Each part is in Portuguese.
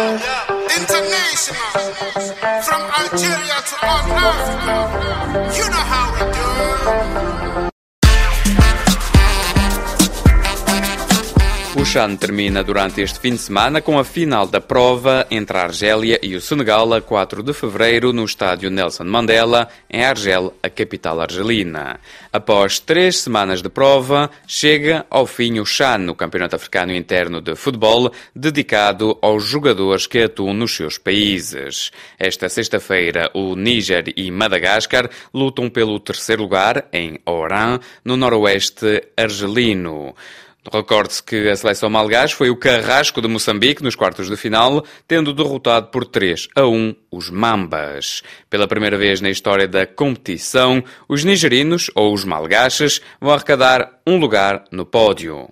International, from Algeria to all Africa, you know how we do. O CHAN termina durante este fim de semana com a final da prova entre a Argélia e o Senegal a 4 de fevereiro no estádio Nelson Mandela, em Argel, a capital argelina. Após 3 semanas de prova, chega ao fim o CHAN, o Campeonato Africano Interno de Futebol, dedicado aos jogadores que atuam nos seus países. Esta sexta-feira, o Níger e Madagascar lutam pelo 3º lugar, em Oran, no noroeste argelino. Recorde-se que a seleção malgache foi o carrasco de Moçambique nos quartos de final, tendo derrotado por 3-1 os Mambas. Pela primeira vez na história da competição, os nigerinos, ou os malgaches, vão arrecadar um lugar no pódio.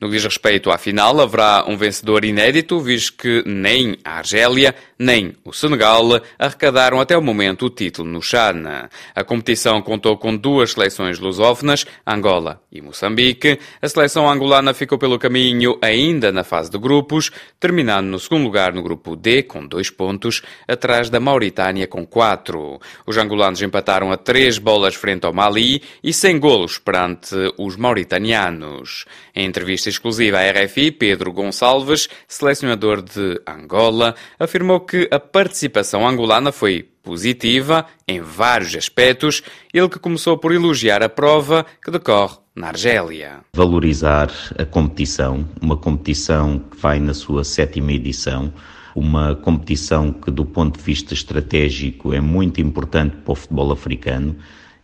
No que diz respeito à final, haverá um vencedor inédito, visto que nem a Argélia nem o Senegal arrecadaram até o momento o título no CHAN. A competição contou com 2 seleções lusófonas, Angola e Moçambique. A seleção angolana ficou pelo caminho ainda na fase de grupos, terminando no 2º lugar no grupo D, com 2 pontos, atrás da Mauritânia com 4. Os angolanos empataram a 3 bolas frente ao Mali e sem golos perante os mauritanianos. Em entrevista exclusiva à RFI, Pedro Gonçalves, selecionador de Angola, afirmou que a participação angolana foi positiva em vários aspectos, ele que começou por elogiar a prova que decorre na Argélia. Valorizar a competição, uma competição que vai na sua 7ª edição, uma competição que do ponto de vista estratégico é muito importante para o futebol africano,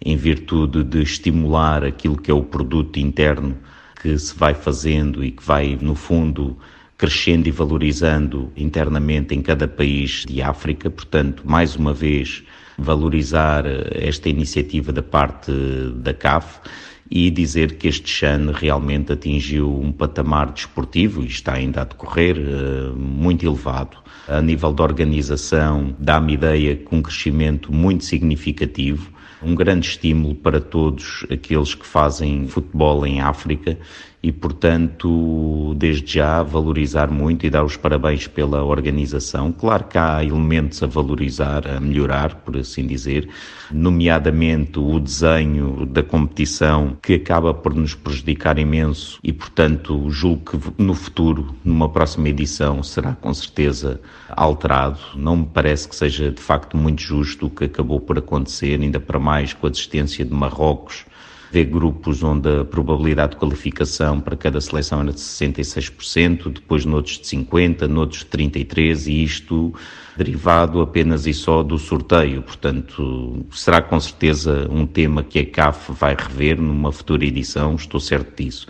em virtude de estimular aquilo que é o produto interno que se vai fazendo e que vai, no fundo, crescendo e valorizando internamente em cada país de África. Portanto, mais uma vez, valorizar esta iniciativa da parte da CAF e dizer que este CHAN realmente atingiu um patamar desportivo, e está ainda a decorrer, muito elevado. A nível da organização, dá-me ideia que um crescimento muito significativo, um grande estímulo para todos aqueles que fazem futebol em África e, portanto, desde já valorizar muito e dar os parabéns pela organização. Claro que há elementos a valorizar, a melhorar, por assim dizer, nomeadamente o desenho da competição, que acaba por nos prejudicar imenso e, portanto, julgo que no futuro, numa próxima edição, será com certeza alterado. Não me parece que seja, de facto, muito justo o que acabou por acontecer, ainda para mais com a desistência de Marrocos, ver grupos onde a probabilidade de qualificação para cada seleção era de 66%, depois noutros de 50%, noutros de 33%, e isto derivado apenas e só do sorteio. Portanto, será com certeza um tema que a CAF vai rever numa futura edição, estou certo disso.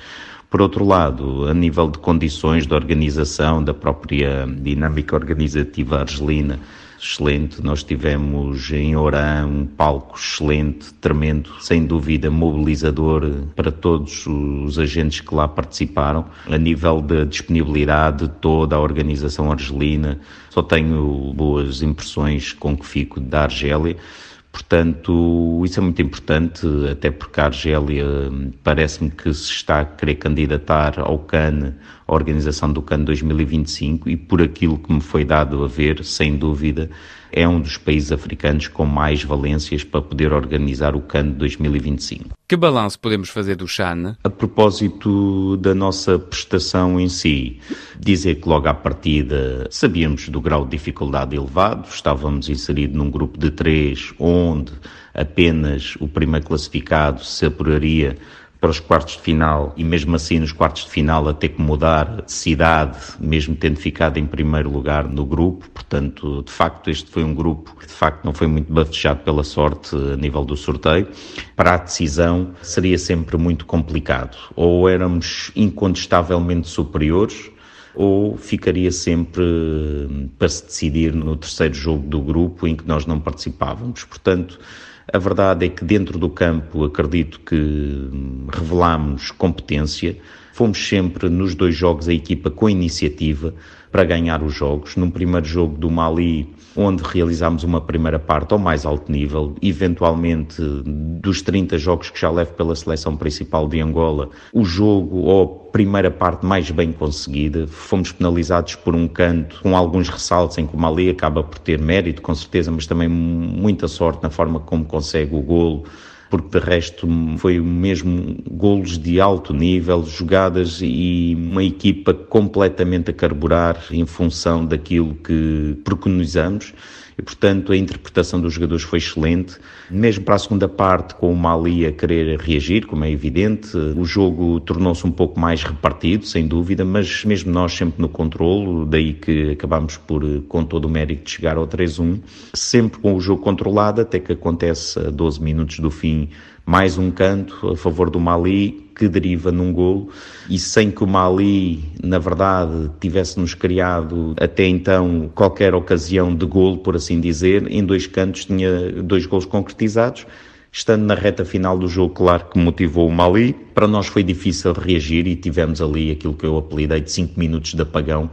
Por outro lado, a nível de condições de organização, da própria dinâmica organizativa argelina, excelente. Nós tivemos em Oran um palco excelente, tremendo, sem dúvida mobilizador para todos os agentes que lá participaram. A nível da disponibilidade de toda a organização argelina, só tenho boas impressões com que fico da Argélia. Portanto, isso é muito importante, até porque a Argélia parece-me que se está a querer candidatar ao CAN, à organização do CAN 2025, e por aquilo que me foi dado a ver, sem dúvida, é um dos países africanos com mais valências para poder organizar o CAN 2025. Que balanço podemos fazer do CHAN? A propósito da nossa prestação em si, dizer que logo à partida sabíamos do grau de dificuldade elevado, estávamos inseridos num grupo de 3, onde apenas o primeiro classificado se apuraria para os quartos de final, e mesmo assim nos quartos de final a ter que mudar de cidade, mesmo tendo ficado em 1º lugar no grupo. Portanto, de facto, este foi um grupo que de facto não foi muito bafejado pela sorte a nível do sorteio. Para a decisão seria sempre muito complicado, ou éramos incontestavelmente superiores, ou ficaria sempre para se decidir no 3º jogo do grupo em que nós não participávamos. Portanto, a verdade é que dentro do campo acredito que revelámos competência, Fomos sempre, nos dois jogos, a equipa com iniciativa para ganhar os jogos. Num primeiro jogo do Mali, onde realizámos uma primeira parte ao mais alto nível, eventualmente dos 30 jogos que já levo pela seleção principal de Angola, o jogo ou a primeira parte mais bem conseguida. Fomos penalizados por um canto, com alguns ressaltos em que o Mali acaba por ter mérito, com certeza, mas também muita sorte na forma como consegue o golo, porque de resto foi mesmo golos de alto nível, jogadas e uma equipa completamente a carburar em função daquilo que preconizamos. E, portanto, a interpretação dos jogadores foi excelente. Mesmo para a segunda parte, com o Mali a querer reagir, como é evidente, o jogo tornou-se um pouco mais repartido, sem dúvida, mas mesmo nós sempre no controlo, daí que acabamos por, com todo o mérito, chegar ao 3-1, sempre com o jogo controlado, até que acontece a 12 minutos do fim, mais um canto a favor do Mali, que deriva num golo, e sem que o Mali, na verdade, tivesse-nos criado até então qualquer ocasião de golo, por assim dizer, em dois cantos tinha dois golos concretizados. Estando na reta final do jogo, claro que motivou o Mali. Para nós foi difícil reagir e tivemos ali aquilo que eu apelidei de 5 minutos de apagão,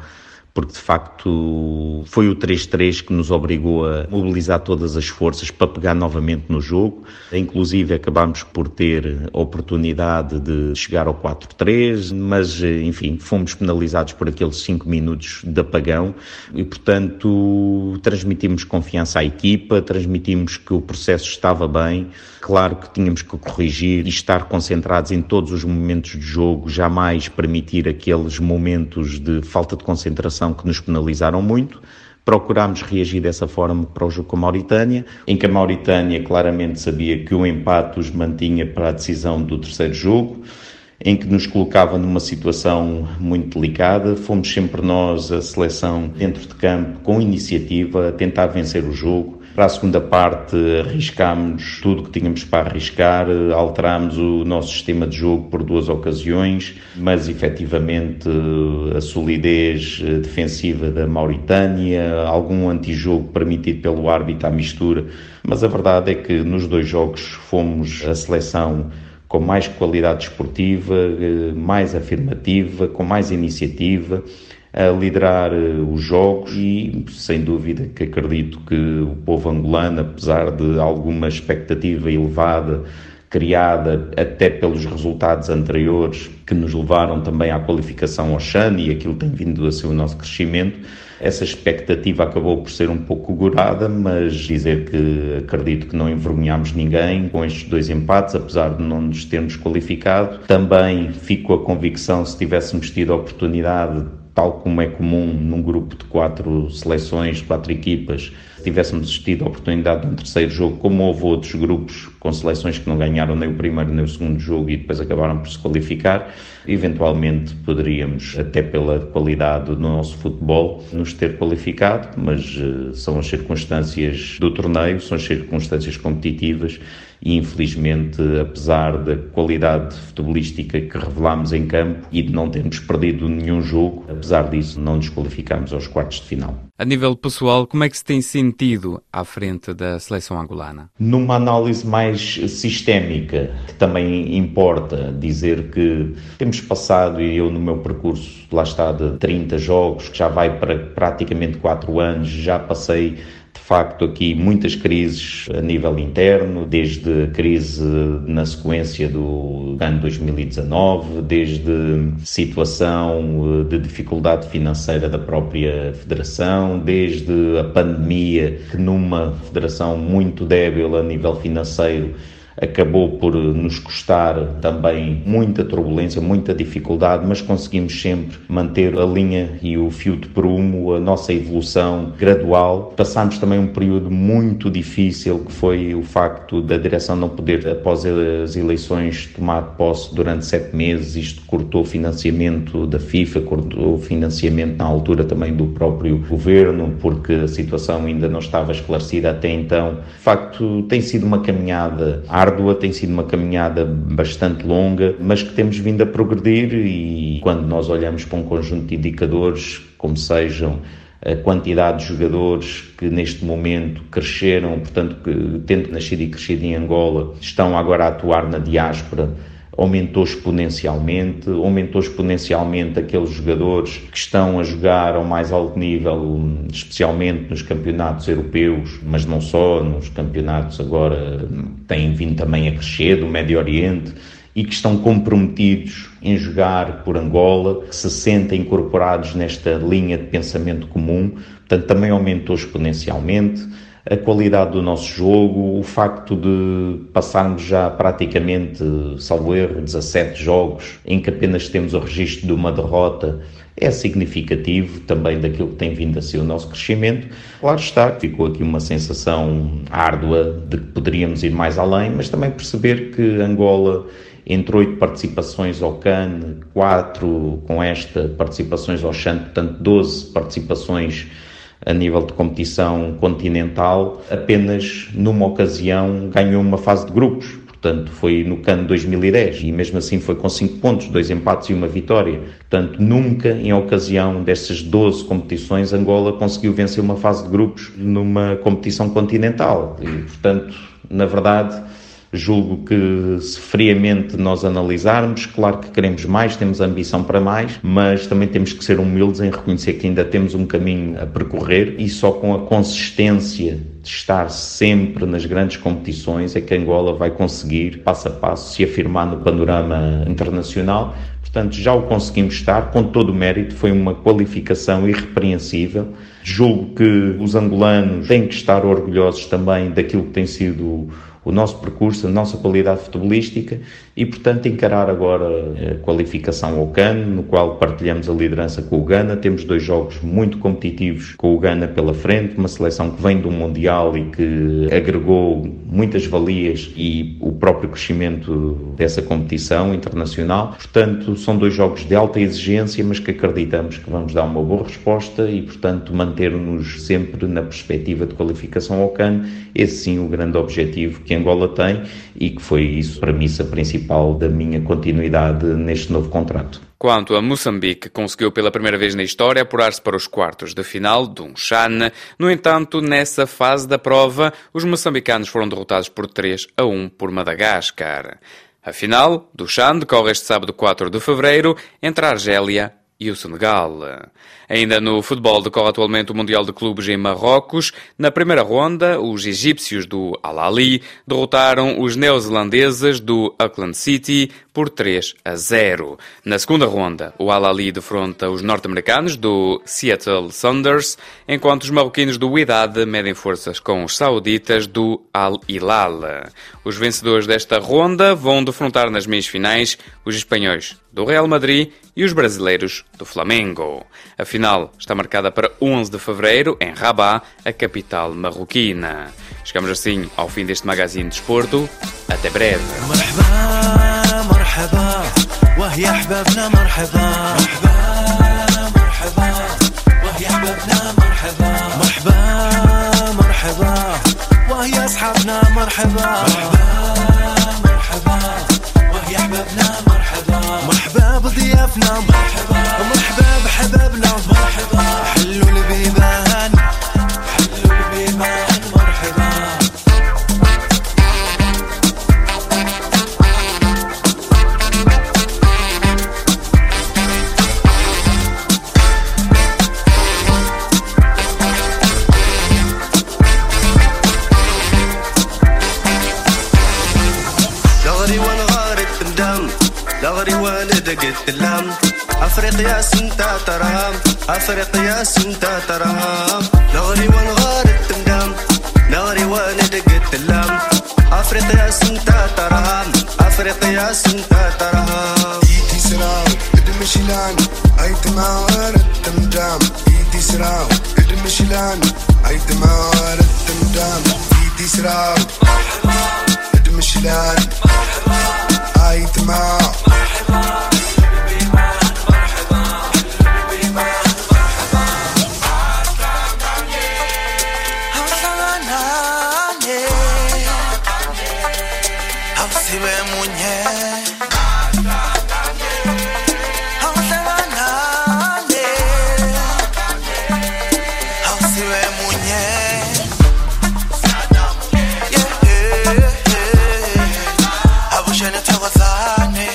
porque de facto foi o 3-3 que nos obrigou a mobilizar todas as forças para pegar novamente no jogo. Inclusive acabámos por ter a oportunidade de chegar ao 4-3, mas enfim, fomos penalizados por aqueles 5 minutos de apagão e, portanto, transmitimos confiança à equipa, transmitimos que o processo estava bem. Claro que tínhamos que corrigir e estar concentrados em todos os momentos do jogo, jamais permitir aqueles momentos de falta de concentração que nos penalizaram muito. Procurámos reagir dessa forma para o jogo com a Mauritânia, em que a Mauritânia claramente sabia que o empate os mantinha para a decisão do terceiro jogo, em que nos colocava numa situação muito delicada. Fomos sempre nós, a seleção, dentro de campo, com iniciativa, a tentar vencer o jogo. Para a segunda parte, arriscámos tudo o que tínhamos para arriscar, alterámos o nosso sistema de jogo por duas ocasiões, mas efetivamente a solidez defensiva da Mauritânia, algum antijogo permitido pelo árbitro à mistura, mas a verdade é que nos dois jogos fomos a seleção com mais qualidade desportiva, mais afirmativa, com mais iniciativa, a liderar os jogos e, sem dúvida, que acredito que o povo angolano, apesar de alguma expectativa elevada criada até pelos resultados anteriores que nos levaram também à qualificação ao CHAN, e aquilo tem vindo a ser o nosso crescimento, essa expectativa acabou por ser um pouco gorada, mas dizer que acredito que não envergonhámos ninguém com estes dois empates, apesar de não nos termos qualificado. Também fico com a convicção, se tivéssemos tido a oportunidade, tal como é comum num grupo de 4 seleções, 4 equipas, se tivéssemos tido a oportunidade de um terceiro jogo, como houve outros grupos com seleções que não ganharam nem o primeiro nem o segundo jogo e depois acabaram por se qualificar, eventualmente poderíamos, até pela qualidade do nosso futebol, nos ter qualificado, mas são as circunstâncias do torneio, são as circunstâncias competitivas e, infelizmente, apesar da qualidade futebolística que revelámos em campo e de não termos perdido nenhum jogo, apesar disso, não nos qualificámos aos quartos de final. A nível pessoal, como é que se tem sentido à frente da seleção angolana? Numa análise mais sistémica, que também importa dizer que temos passado, e eu no meu percurso, lá está, de 30 jogos, que já vai para praticamente 4 anos, já passei de facto aqui muitas crises a nível interno, desde a crise na sequência do ano 2019, desde situação de dificuldade financeira da própria federação, desde a pandemia, que numa federação muito débil a nível financeiro acabou por nos custar também muita turbulência, muita dificuldade, mas conseguimos sempre manter a linha e o fio de prumo, a nossa evolução gradual. Passámos também um período muito difícil, que foi o facto da direção não poder, após as eleições, tomar posse durante 7 meses. Isto cortou o financiamento da FIFA, cortou o financiamento na altura também do próprio governo, porque a situação ainda não estava esclarecida até então. De facto, tem sido uma caminhada árdua, tem sido uma caminhada bastante longa, mas que temos vindo a progredir, e quando nós olhamos para um conjunto de indicadores, como sejam a quantidade de jogadores que neste momento cresceram, portanto, que, tendo nascido e crescido em Angola, estão agora a atuar na diáspora, aumentou exponencialmente aqueles jogadores que estão a jogar ao mais alto nível, especialmente nos campeonatos europeus, mas não só, nos campeonatos agora têm vindo também a crescer, do Médio Oriente, e que estão comprometidos em jogar por Angola, que se sentem incorporados nesta linha de pensamento comum. Portanto, também aumentou exponencialmente a qualidade do nosso jogo, o facto de passarmos já praticamente, salvo erro, 17 jogos em que apenas temos o registro de uma derrota, é significativo também daquilo que tem vindo a ser o nosso crescimento. Claro está, ficou aqui uma sensação árdua de que poderíamos ir mais além, mas também perceber que Angola, entre 8 participações ao CAN, 4 com esta participações ao CHAN, portanto 12 participações a nível de competição continental, apenas numa ocasião ganhou uma fase de grupos, portanto foi no CAN 2010, e mesmo assim foi com 5 pontos, 2 empates e 1 vitória. Portanto, nunca em ocasião destas 12 competições Angola conseguiu vencer uma fase de grupos numa competição continental e, portanto, na verdade, julgo que se friamente nós analisarmos, claro que queremos mais, temos ambição para mais, mas também temos que ser humildes em reconhecer que ainda temos um caminho a percorrer, e só com a consistência de estar sempre nas grandes competições é que Angola vai conseguir, passo a passo, se afirmar no panorama internacional. Portanto, já o conseguimos estar, com todo o mérito, foi uma qualificação irrepreensível. Julgo que os angolanos têm que estar orgulhosos também daquilo que tem sido o nosso percurso, a nossa qualidade futebolística, e, portanto, encarar agora a qualificação ao CAN, no qual partilhamos a liderança com o Ghana. Temos 2 jogos muito competitivos com o Ghana pela frente, uma seleção que vem do Mundial e que agregou muitas valias e o próprio crescimento dessa competição internacional. Portanto, são 2 jogos de alta exigência, mas que acreditamos que vamos dar uma boa resposta e, portanto, manter-nos sempre na perspectiva de qualificação ao CAN. Esse sim o grande objetivo que Angola tem, e que foi isso a premissa principal da minha continuidade neste novo contrato. Quanto a Moçambique, conseguiu pela primeira vez na história apurar-se para os quartos de final de um CHAN. No entanto, nessa fase da prova, os moçambicanos foram derrotados por 3-1 por Madagascar. A final do CHAN decorre este sábado 4 de fevereiro entre a Argélia e o Senegal. Ainda no futebol, decorre atualmente o Mundial de Clubes em Marrocos. Na primeira ronda, os egípcios do Al Ahly derrotaram os neozelandeses do Auckland City por 3-0. Na segunda ronda, o Al Ahly defronta os norte-americanos do Seattle Sounders, enquanto os marroquinos do Wydad medem forças com os sauditas do Al-Hilal. Os vencedores desta ronda vão defrontar nas meias-finais os espanhóis do Real Madrid e os brasileiros do Flamengo. A final está marcada para 11 de fevereiro, em Rabat, a capital marroquina. Chegamos assim ao fim deste magazine de desporto. Até breve. مرحبا بضيافنا مرحبا بحبابنا حلوا البيبان مرحبا السلام افريقيا سنتا ترام افريقيا سنتا ترام نغري ونغارد تندم نغري وندق التلام افريقيا سنتا ترام افريقيا سنتا ترام ايدي سراو ادمشيلان ايت ما ورد تندم ايدي سراو ادمشيلان ايت ما ورد تندم ايدي سراو ادمشيلان ايت ما I wish I never thought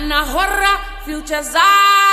Ana horra, future zai.